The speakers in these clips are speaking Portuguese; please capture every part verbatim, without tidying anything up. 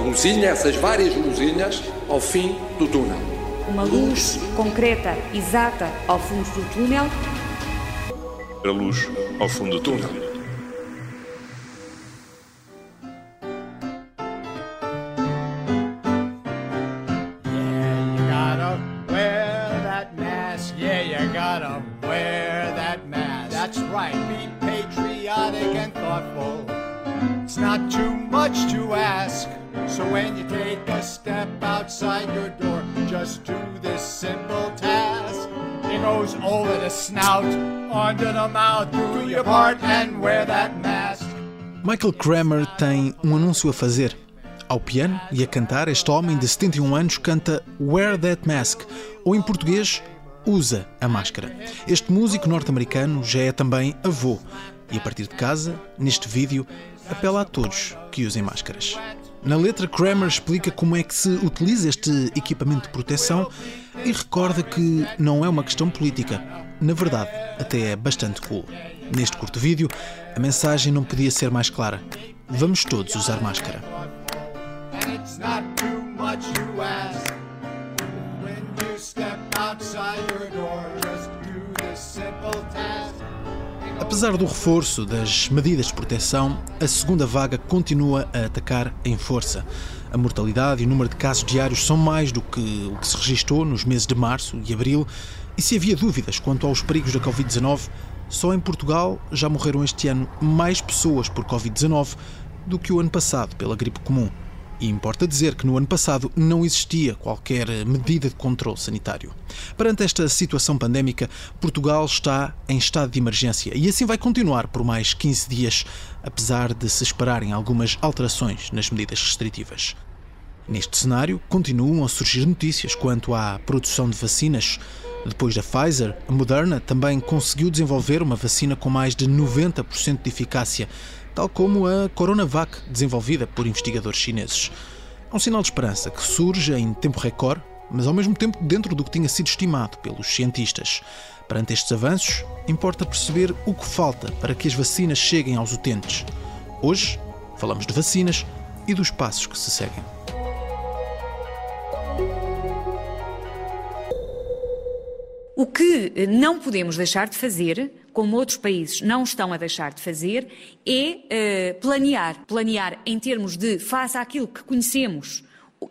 luzinha, essas várias luzinhas, ao fim do túnel. Uma luz concreta, exata, ao fundo do túnel. A luz ao fundo do túnel. Yeah, you gotta wear that mask. Yeah, you gotta wear that mask. That's right, be patriotic and thoughtful. It's not too much to ask. So when you take a step outside your door, just do this simple task. It goes over the snout, onto the mouth, do your part and wear that mask. Michael Kramer tem um anúncio a fazer. Ao piano e a cantar, este homem de setenta e um anos canta Wear That Mask, ou em português, usa a máscara. Este músico norte-americano já é também avô. E a partir de casa, neste vídeo, apela a todos que usem máscaras. Na letra, Kramer explica como é que se utiliza este equipamento de proteção e recorda que não é uma questão política. Na verdade, até é bastante cool. Neste curto vídeo, a mensagem não podia ser mais clara. Vamos todos usar máscara. Apesar do reforço das medidas de proteção, a segunda vaga continua a atacar em força. A mortalidade e o número de casos diários são mais do que o que se registou nos meses de março e abril, e se havia dúvidas quanto aos perigos da covid dezenove, só em Portugal já morreram este ano mais pessoas por covid dezenove do que o ano passado pela gripe comum. E importa dizer que no ano passado não existia qualquer medida de controle sanitário. Perante esta situação pandémica, Portugal está em estado de emergência e assim vai continuar por mais quinze dias, apesar de se esperarem algumas alterações nas medidas restritivas. Neste cenário, continuam a surgir notícias quanto à produção de vacinas. Depois da Pfizer, a Moderna também conseguiu desenvolver uma vacina com mais de noventa por cento de eficácia, tal como a Coronavac, desenvolvida por investigadores chineses. É um sinal de esperança que surge em tempo recorde, mas ao mesmo tempo dentro do que tinha sido estimado pelos cientistas. Perante estes avanços, importa perceber o que falta para que as vacinas cheguem aos utentes. Hoje, falamos de vacinas e dos passos que se seguem. O que não podemos deixar de fazer, como outros países não estão a deixar de fazer, é uh, planear. Planear em termos de, face àquilo que conhecemos,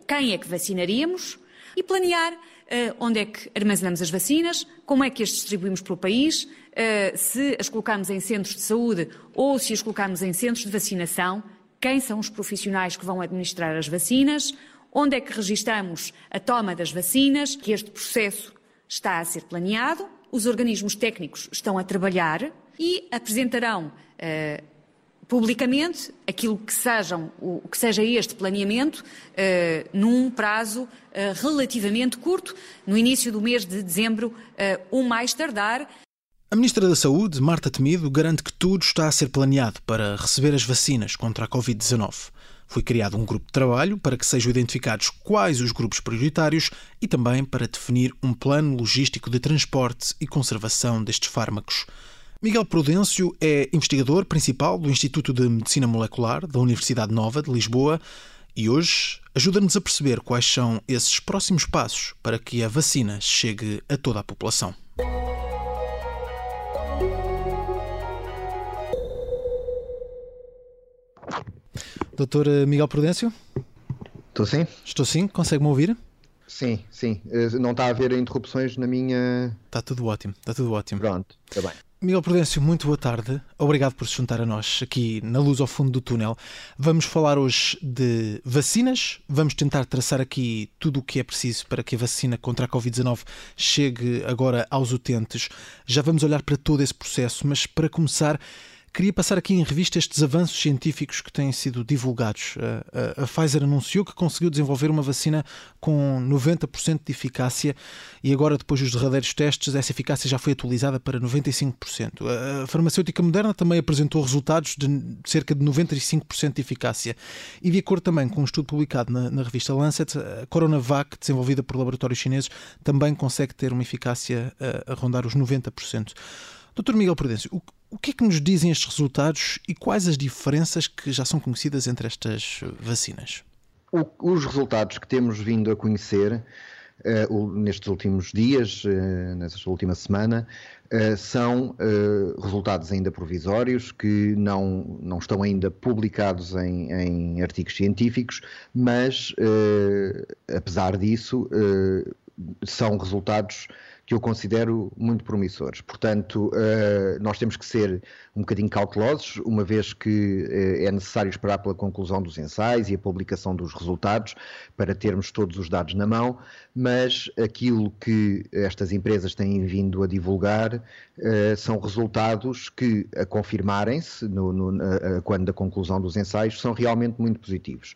quem é que vacinaríamos e planear uh, onde é que armazenamos as vacinas, como é que as distribuímos pelo país, uh, se as colocamos em centros de saúde ou se as colocamos em centros de vacinação, quem são os profissionais que vão administrar as vacinas, onde é que registamos a toma das vacinas, que este processo está a ser planeado. Os organismos técnicos estão a trabalhar e apresentarão eh, publicamente aquilo que, sejam, o, que seja este planeamento eh, num prazo eh, relativamente curto, no início do mês de dezembro, eh, ou mais tardar. A Ministra da Saúde, Marta Temido, garante que tudo está a ser planeado para receber as vacinas contra a covid dezenove. Foi criado um grupo de trabalho para que sejam identificados quais os grupos prioritários e também para definir um plano logístico de transporte e conservação destes fármacos. Miguel Prudêncio é investigador principal do Instituto de Medicina Molecular da Universidade Nova de Lisboa e hoje ajuda-nos a perceber quais são esses próximos passos para que a vacina chegue a toda a população. doutor Miguel Prudêncio? Estou sim. Estou sim? Consegue-me ouvir? Sim, sim. Não está a haver interrupções na minha... Está tudo ótimo, está tudo ótimo. Pronto, está bem. Miguel Prudêncio, muito boa tarde. Obrigado por se juntar a nós aqui na luz ao fundo do túnel. Vamos falar hoje de vacinas. Vamos tentar traçar aqui tudo o que é preciso para que a vacina contra a covid dezenove chegue agora aos utentes. Já vamos olhar para todo esse processo, mas para começar... Queria passar aqui em revista estes avanços científicos que têm sido divulgados. A, a, a Pfizer anunciou que conseguiu desenvolver uma vacina com noventa por cento de eficácia e agora, depois dos derradeiros testes, essa eficácia já foi atualizada para noventa e cinco por cento. A, a farmacêutica Moderna também apresentou resultados de cerca de noventa e cinco por cento de eficácia. E de acordo também com um estudo publicado na, na revista Lancet, a Coronavac, desenvolvida por laboratórios chineses, também consegue ter uma eficácia a, a rondar os noventa por cento. doutor Miguel Prudêncio, o, o que é que nos dizem estes resultados e quais as diferenças que já são conhecidas entre estas vacinas? o, os resultados que temos vindo a conhecer uh, o, nestes últimos dias, uh, nesta última semana, uh, são uh, resultados ainda provisórios, que não, não estão ainda publicados em, em artigos científicos, mas, uh, apesar disso, uh, são resultados que eu considero muito promissores. Portanto, nós temos que ser um bocadinho cautelosos, uma vez que é necessário esperar pela conclusão dos ensaios e a publicação dos resultados para termos todos os dados na mão, mas aquilo que estas empresas têm vindo a divulgar são resultados que, a confirmarem-se no, no, quando a conclusão dos ensaios, são realmente muito positivos.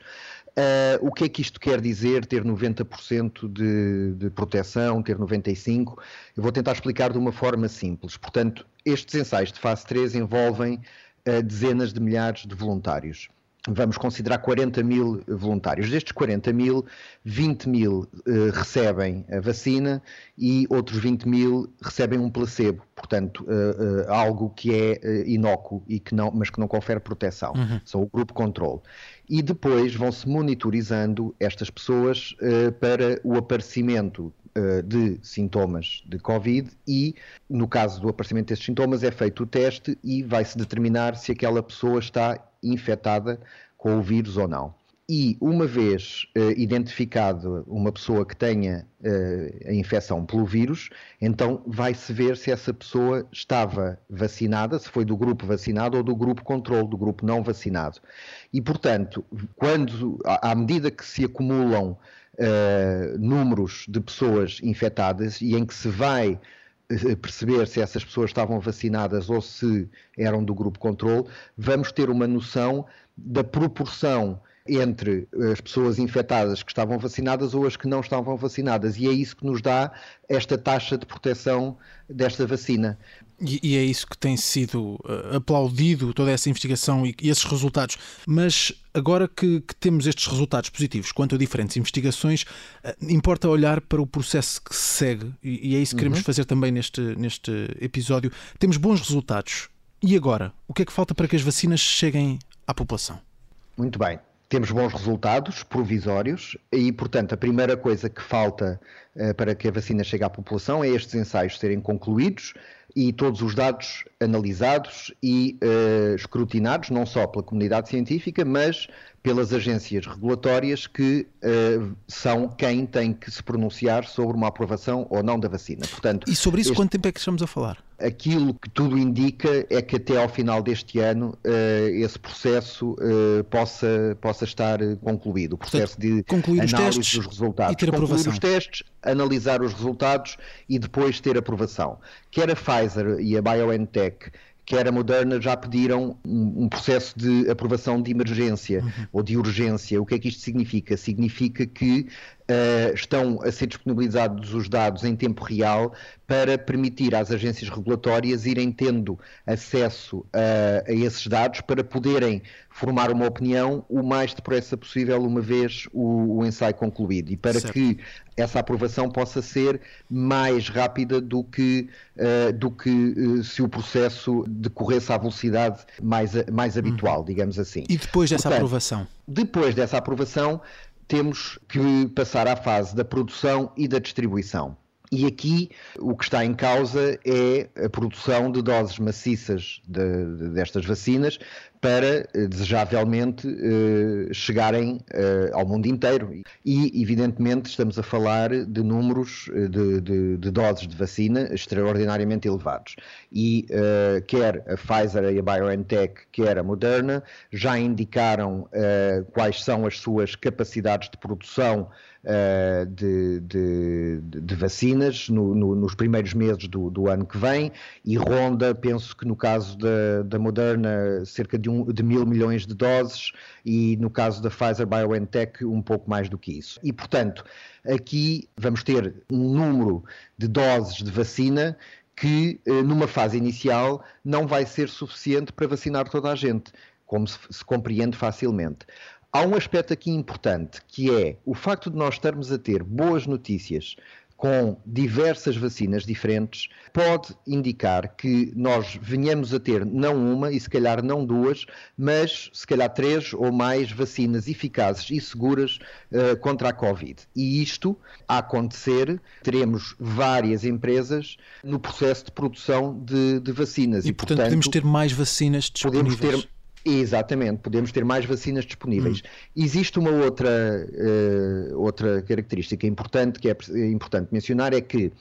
Uh, o que é que isto quer dizer, ter noventa por cento de, de proteção, ter noventa e cinco por cento? Eu vou tentar explicar de uma forma simples. Portanto, estes ensaios de fase três envolvem uh, dezenas de milhares de voluntários. Vamos considerar quarenta mil voluntários. Destes quarenta mil, vinte mil uh, recebem a vacina e outros vinte mil recebem um placebo, portanto, uh, uh, algo que é uh, inócuo, e que não, mas que não confere proteção. Uhum. São o grupo controle. E depois vão-se monitorizando estas pessoas uh, para o aparecimento uh, de sintomas de Covid, e, no caso do aparecimento desses sintomas, é feito o teste e vai-se determinar se aquela pessoa está infectada com o vírus ou não. E, uma vez uh, identificado uma pessoa que tenha uh, a infecção pelo vírus, então vai-se ver se essa pessoa estava vacinada, se foi do grupo vacinado ou do grupo controle, do grupo não vacinado. E, portanto, quando, à medida que se acumulam uh, números de pessoas infectadas e em que se vai perceber se essas pessoas estavam vacinadas ou se eram do grupo controle, vamos ter uma noção da proporção entre as pessoas infectadas que estavam vacinadas ou as que não estavam vacinadas, e é isso que nos dá esta taxa de proteção desta vacina. E, e é isso que tem sido aplaudido, toda essa investigação e, e esses resultados. Mas agora que, que temos estes resultados positivos quanto a diferentes investigações, importa olhar para o processo que se segue, e, e é isso que queremos uhum. fazer também neste, neste episódio. Temos bons resultados. E agora? O que é que falta para que as vacinas cheguem à população? Muito bem. Temos bons resultados provisórios e, portanto, a primeira coisa que falta uh, para que a vacina chegue à população é estes ensaios serem concluídos e todos os dados analisados e uh, escrutinados, não só pela comunidade científica, mas pelas agências regulatórias, que uh, são quem tem que se pronunciar sobre uma aprovação ou não da vacina. Portanto, e sobre isso, este... quanto tempo é que estamos a falar? Aquilo que tudo indica é que até ao final deste ano uh, esse processo uh, possa, possa estar concluído. O processo Portanto, de concluir os análise testes dos resultados. E ter concluir aprovação. Os testes, analisar os resultados e depois ter aprovação. Quer a Pfizer e a BioNTech, quer a Moderna, já pediram um processo de aprovação de emergência uhum. ou de urgência. O que é que isto significa? Significa que uh, estão a ser disponibilizados os dados em tempo real para permitir às agências regulatórias irem tendo acesso uh, a esses dados para poderem formar uma opinião o mais depressa possível, uma vez o, o ensaio concluído, e para certo. que essa aprovação possa ser mais rápida do que, uh, do que uh, se o processo decorresse à velocidade mais, mais habitual, hum. digamos assim. E depois dessa Portanto, aprovação? Depois dessa aprovação, temos que passar à fase da produção e da distribuição. E aqui o que está em causa é a produção de doses maciças de, de, destas vacinas para, desejavelmente, eh, chegarem eh, ao mundo inteiro. E, evidentemente, estamos a falar de números de, de, de doses de vacina extraordinariamente elevados. E eh, quer a Pfizer e a BioNTech, quer a Moderna, já indicaram eh, quais são as suas capacidades de produção De, de, de vacinas no, no, nos primeiros meses do, do ano que vem, e ronda, penso que no caso da, da Moderna, cerca de, um, de mil milhões de doses, e no caso da Pfizer-BioNTech um pouco mais do que isso. E, portanto, aqui vamos ter um número de doses de vacina que, numa fase inicial, não vai ser suficiente para vacinar toda a gente, como se, se compreende facilmente. Há um aspecto aqui importante, que é o facto de nós estarmos a ter boas notícias com diversas vacinas diferentes, pode indicar que nós venhamos a ter não uma e se calhar não duas, mas se calhar três ou mais vacinas eficazes e seguras uh, contra a Covid. E isto, a acontecer, teremos várias empresas no processo de produção de, de vacinas. E, e portanto, portanto, podemos ter mais vacinas disponíveis. Podemos ter... Exatamente, podemos ter mais vacinas disponíveis. Hum. Existe uma outra, uh, outra característica importante que é, é importante mencionar, é que uh,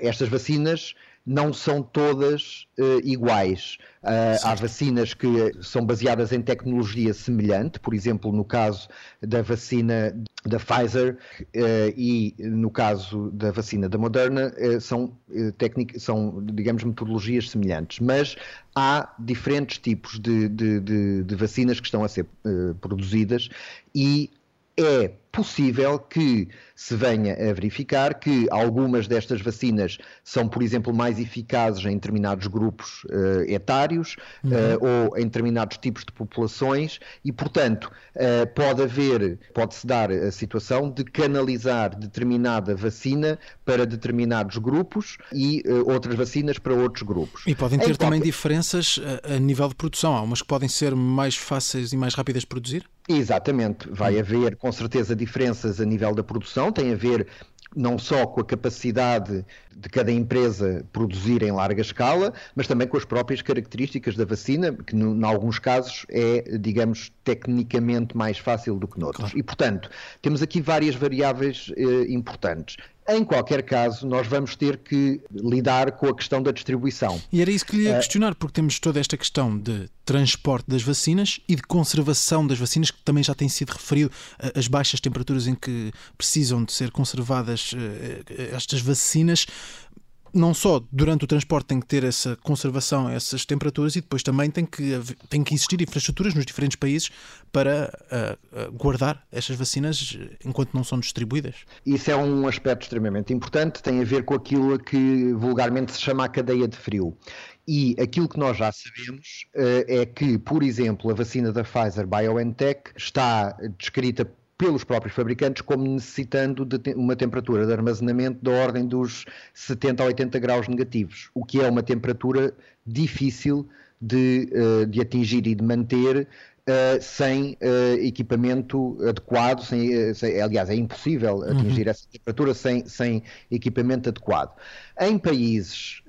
estas vacinas não são todas uh, iguais. Uh, há vacinas que são baseadas em tecnologia semelhante, por exemplo, no caso da vacina da Pfizer uh, e no caso da vacina da Moderna, uh, são, uh, técnica, são, digamos, metodologias semelhantes, mas há diferentes tipos de, de, de, de vacinas que estão a ser uh, produzidas e é possível que se venha a verificar que algumas destas vacinas são, por exemplo, mais eficazes em determinados grupos uh, etários uhum. uh, ou em determinados tipos de populações e, portanto, uh, pode haver, pode-se dar a situação de canalizar determinada vacina para determinados grupos e uh, outras vacinas para outros grupos. E podem ter em também qualquer... diferenças a, a nível de produção. Há umas que podem ser mais fáceis e mais rápidas de produzir? Exatamente. Vai uhum. haver, com certeza, diferenças a nível da produção, tem a ver não só com a capacidade de cada empresa produzir em larga escala, mas também com as próprias características da vacina, que em alguns casos é, digamos, tecnicamente mais fácil do que noutros. Claro. E, portanto, temos aqui várias variáveis eh, importantes. Em qualquer caso, nós vamos ter que lidar com a questão da distribuição. E era isso que lhe ia questionar, porque temos toda esta questão de transporte das vacinas e de conservação das vacinas, que também já tem sido referido, as baixas temperaturas em que precisam de ser conservadas estas vacinas. Não só durante o transporte tem que ter essa conservação, essas temperaturas, e depois também tem que, tem que existir infraestruturas nos diferentes países para uh, uh, guardar estas vacinas enquanto não são distribuídas. Isso é um aspecto extremamente importante, tem a ver com aquilo que vulgarmente se chama a cadeia de frio. E aquilo que nós já sabemos uh, é que, por exemplo, a vacina da Pfizer BioNTech está descrita pelos próprios fabricantes como necessitando de uma temperatura de armazenamento da ordem dos setenta a oitenta graus negativos, o que é uma temperatura difícil de, de atingir e de manter sem equipamento adequado, sem, sem, aliás, é impossível atingir uhum. essa temperatura sem, sem equipamento adequado. Em países,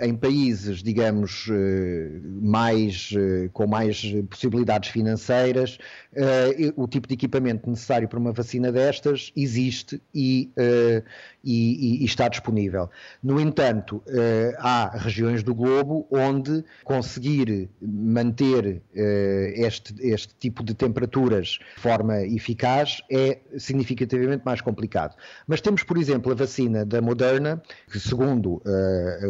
em países, digamos, mais, com mais possibilidades financeiras, o tipo de equipamento necessário para uma vacina destas existe e, e, e está disponível. No entanto, há regiões do globo onde conseguir manter este, este tipo de temperaturas de forma eficaz é significativamente mais complicado. Mas temos, por exemplo, a vacina da Moderna, que se Segundo uh,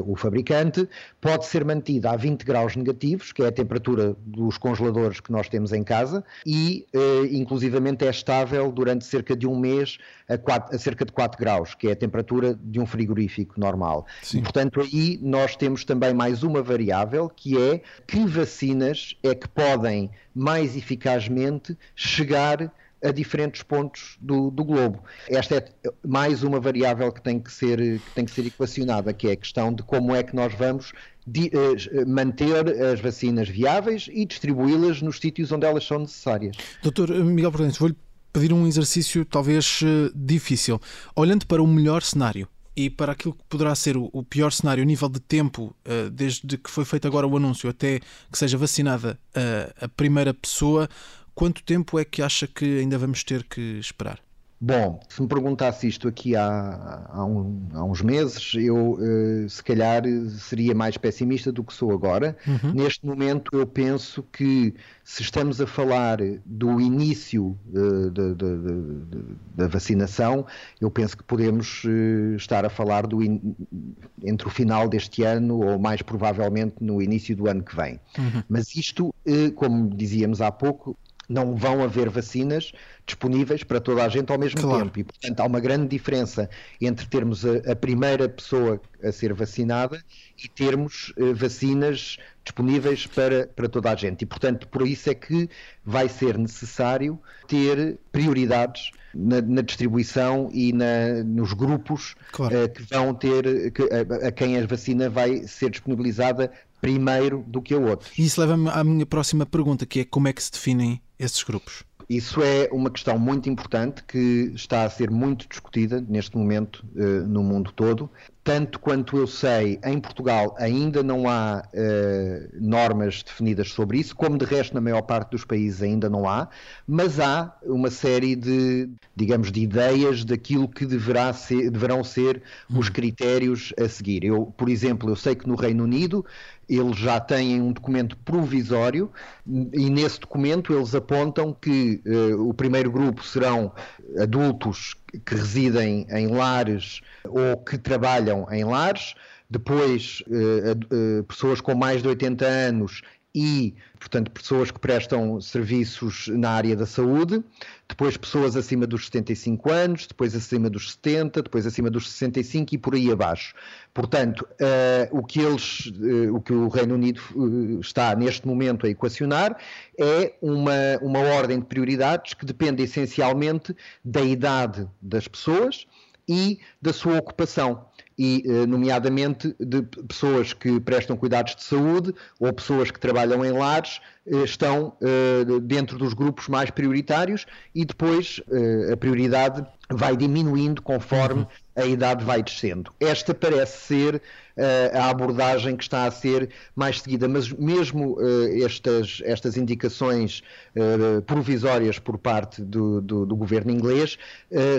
o fabricante, pode ser mantida a vinte graus negativos, que é a temperatura dos congeladores que nós temos em casa, e uh, inclusivamente é estável durante cerca de um mês a, quatro, a cerca de quatro graus, que é a temperatura de um frigorífico normal. Sim. E, portanto, aí nós temos também mais uma variável, que é que vacinas é que podem mais eficazmente chegar a diferentes pontos do, do globo. Esta é mais uma variável que tem que ser, que tem que ser equacionada, que é a questão de como é que nós vamos de, uh, manter as vacinas viáveis e distribuí-las nos sítios onde elas são necessárias. doutor Miguel Prudêncio, vou-lhe pedir um exercício talvez uh, difícil. Olhando para o melhor cenário e para aquilo que poderá ser o, o pior cenário a nível de tempo, uh, desde que foi feito agora o anúncio até que seja vacinada uh, a primeira pessoa, quanto tempo é que acha que ainda vamos ter que esperar? Bom, se me perguntasse isto aqui há, há, um, há uns meses, eu eh, se calhar seria mais pessimista do que sou agora. Uhum. Neste momento eu penso que se estamos a falar do início eh, de, de, de, da vacinação, eu penso que podemos eh, estar a falar do in, entre o final deste ano ou mais provavelmente no início do ano que vem. Uhum. Mas isto, eh, como dizíamos há pouco, não vão haver vacinas disponíveis para toda a gente ao mesmo claro. tempo. E, portanto, há uma grande diferença entre termos a, a primeira pessoa a ser vacinada e termos eh, vacinas disponíveis para, para toda a gente. E, portanto, por isso é que vai ser necessário ter prioridades na, na distribuição e na, nos grupos claro. uh, que vão ter, que, a, a quem a vacina vai ser disponibilizada primeiro do que a outros. E isso leva-me à minha próxima pergunta, que é como é que se definem esses grupos? Isso é uma questão muito importante que está a ser muito discutida neste momento uh, no mundo todo. Tanto quanto eu sei, em Portugal ainda não há uh, normas definidas sobre isso, como de resto na maior parte dos países ainda não há, mas há uma série de, digamos, de ideias daquilo que deverá ser, deverão ser os critérios a seguir. Eu, por exemplo, eu sei que no Reino Unido eles já têm um documento provisório e nesse documento eles apontam que uh, o primeiro grupo serão adultos que residem em lares ou que trabalham em lares, depois uh, uh, pessoas com mais de oitenta anos e, portanto, pessoas que prestam serviços na área da saúde, depois pessoas acima dos setenta e cinco anos, depois acima dos setenta, depois acima dos sessenta e cinco e por aí abaixo. Portanto, uh, o, que eles, uh, o que o Reino Unido uh, está neste momento a equacionar é uma, uma ordem de prioridades que depende essencialmente da idade das pessoas e da sua ocupação. E, nomeadamente, de pessoas que prestam cuidados de saúde ou pessoas que trabalham em lares estão dentro dos grupos mais prioritários e depois a prioridade vai diminuindo conforme a idade vai descendo. Esta parece ser a abordagem que está a ser mais seguida, mas mesmo estas, estas indicações provisórias por parte do, do, do governo inglês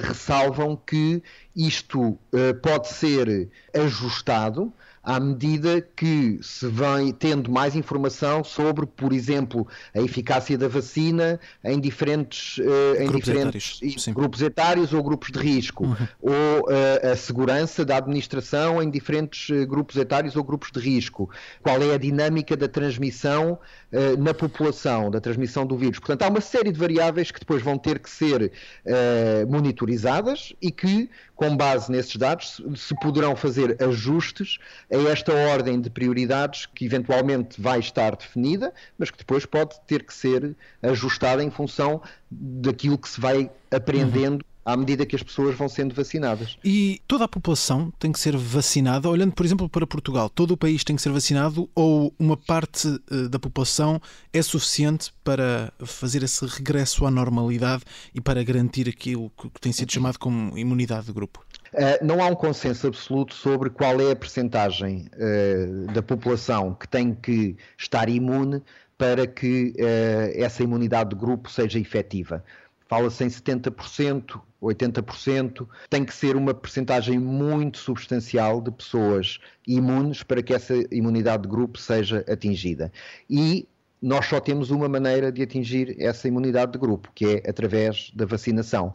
ressalvam que isto pode ser ajustado à medida que se vai tendo mais informação sobre, por exemplo, a eficácia da vacina em diferentes, uh, em grupos, diferentes etários, grupos etários ou grupos de risco, uhum. ou uh, a segurança da administração em diferentes uh, grupos etários ou grupos de risco, qual é a dinâmica da transmissão uh, na população, da transmissão do vírus. Portanto, há uma série de variáveis que depois vão ter que ser uh, monitorizadas e que, com base nesses dados, se poderão fazer ajustes a esta ordem de prioridades que eventualmente vai estar definida, mas que depois pode ter que ser ajustada em função daquilo que se vai aprendendo à medida que as pessoas vão sendo vacinadas. E toda a população tem que ser vacinada? Olhando, por exemplo, para Portugal, todo o país tem que ser vacinado ou uma parte da população é suficiente para fazer esse regresso à normalidade e para garantir aquilo que tem sido chamado como imunidade de grupo? Uh, não há um consenso absoluto sobre qual é a percentagem uh, da população que tem que estar imune para que uh, essa imunidade de grupo seja efetiva. Fala-se em setenta por cento, oitenta por cento, tem que ser uma percentagem muito substancial de pessoas imunes para que essa imunidade de grupo seja atingida. E nós só temos uma maneira de atingir essa imunidade de grupo, que é através da vacinação.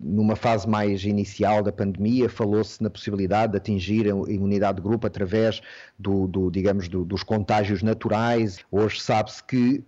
Numa fase mais inicial da pandemia, falou-se na possibilidade de atingir a imunidade de grupo através do, do, digamos, do, dos contágios naturais. Hoje sabe-se que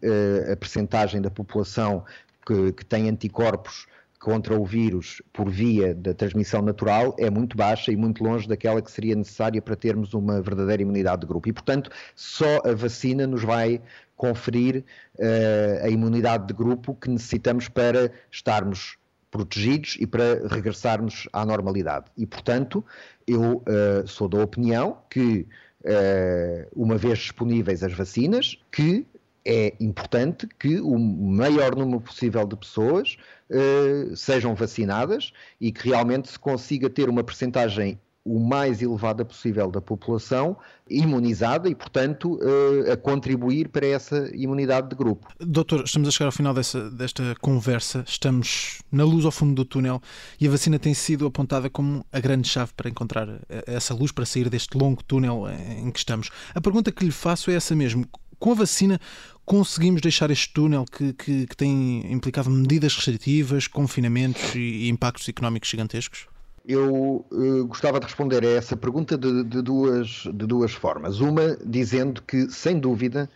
uh, a percentagem da população que, que tem anticorpos contra o vírus por via da transmissão natural é muito baixa e muito longe daquela que seria necessária para termos uma verdadeira imunidade de grupo. E, portanto, só a vacina nos vai conferir uh, a imunidade de grupo que necessitamos para estarmos protegidos e para regressarmos à normalidade. E, portanto, eu uh, sou da opinião que, uh, uma vez disponíveis as vacinas, que é importante que o maior número possível de pessoas uh, sejam vacinadas e que realmente se consiga ter uma percentagem o mais elevada possível da população imunizada e, portanto, uh, a contribuir para essa imunidade de grupo. Doutor, estamos a chegar ao final dessa, desta conversa, estamos na luz ao fundo do túnel e a vacina tem sido apontada como a grande chave para encontrar essa luz, para sair deste longo túnel em que estamos. A pergunta que lhe faço é essa mesmo. Com a vacina conseguimos deixar este túnel que, que, que tem implicado medidas restritivas, confinamentos e, e impactos económicos gigantescos? Eu uh, gostava de responder a essa pergunta de, de, duas, de duas formas. Uma dizendo que, sem dúvida,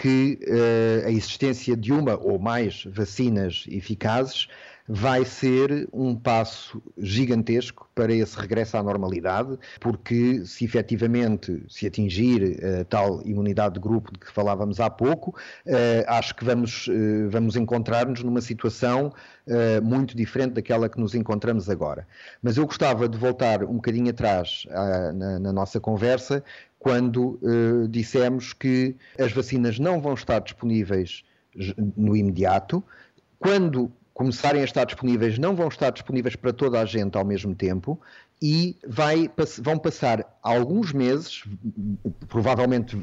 que uh, a existência de uma ou mais vacinas eficazes vai ser um passo gigantesco para esse regresso à normalidade, porque se efetivamente se atingir a tal imunidade de grupo de que falávamos há pouco, eh, acho que vamos, eh, vamos encontrar-nos numa situação eh, muito diferente daquela que nos encontramos agora. Mas eu gostava de voltar um bocadinho atrás à, na, na nossa conversa, quando eh, dissemos que as vacinas não vão estar disponíveis no imediato, quando começarem a estar disponíveis, não vão estar disponíveis para toda a gente ao mesmo tempo e vai, vão passar alguns meses, provavelmente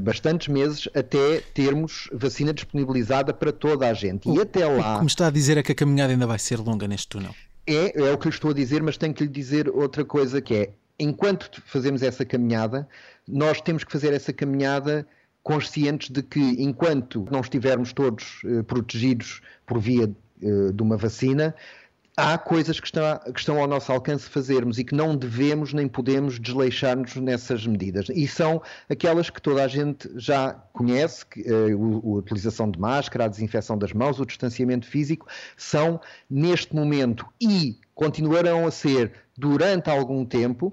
bastantes meses, até termos vacina disponibilizada para toda a gente. E o, até lá... O que me está a dizer é que a caminhada ainda vai ser longa neste túnel. É, é o que lhe estou a dizer, mas tenho que lhe dizer outra coisa, que é, enquanto fazemos essa caminhada, nós temos que fazer essa caminhada conscientes de que, enquanto não estivermos todos eh, protegidos por via de uma vacina, há coisas que estão, que estão ao nosso alcance fazermos e que não devemos nem podemos desleixar-nos nessas medidas. E são aquelas que toda a gente já conhece, que, uh, a utilização de máscara, a desinfecção das mãos, o distanciamento físico, são neste momento e continuarão a ser durante algum tempo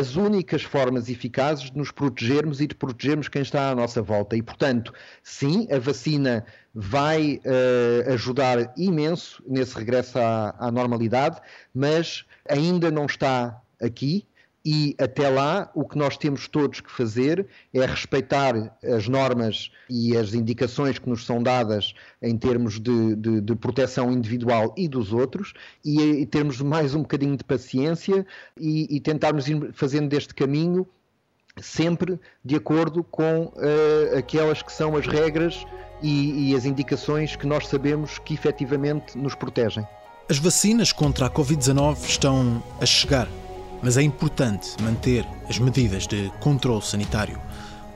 as únicas formas eficazes de nos protegermos e de protegermos quem está à nossa volta. E, portanto, sim, a vacina vai uh, ajudar imenso nesse regresso à, à normalidade, mas ainda não está aqui e, até lá, o que nós temos todos que fazer é respeitar as normas e as indicações que nos são dadas em termos de, de, de proteção individual e dos outros, e, e termos mais um bocadinho de paciência e, e tentarmos ir fazendo deste caminho sempre de acordo com uh, aquelas que são as regras e, e as indicações que nós sabemos que efetivamente nos protegem. As vacinas contra a covid dezanove estão a chegar, mas é importante manter as medidas de controle sanitário.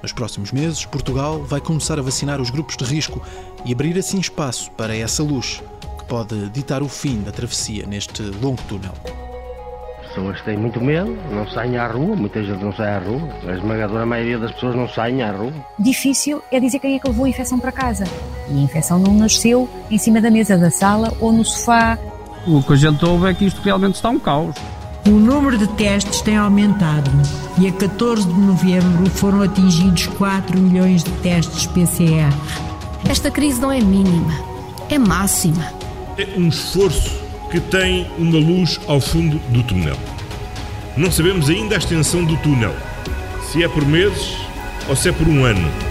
Nos próximos meses, Portugal vai começar a vacinar os grupos de risco e abrir assim espaço para essa luz que pode ditar o fim da travessia neste longo túnel. As pessoas têm muito medo, não saem à rua, muita gente não sai à rua, a esmagadora maioria das pessoas não saem à rua. Difícil é dizer quem é que levou a infecção para casa. E a infecção não nasceu em cima da mesa da sala ou no sofá. O que a gente ouve é que isto realmente está um caos. O número de testes tem aumentado e a catorze de novembro foram atingidos quatro milhões de testes P C R. Esta crise não é mínima, é máxima. É um esforço que tem uma luz ao fundo do túnel. Não sabemos ainda a extensão do túnel, se é por meses ou se é por um ano.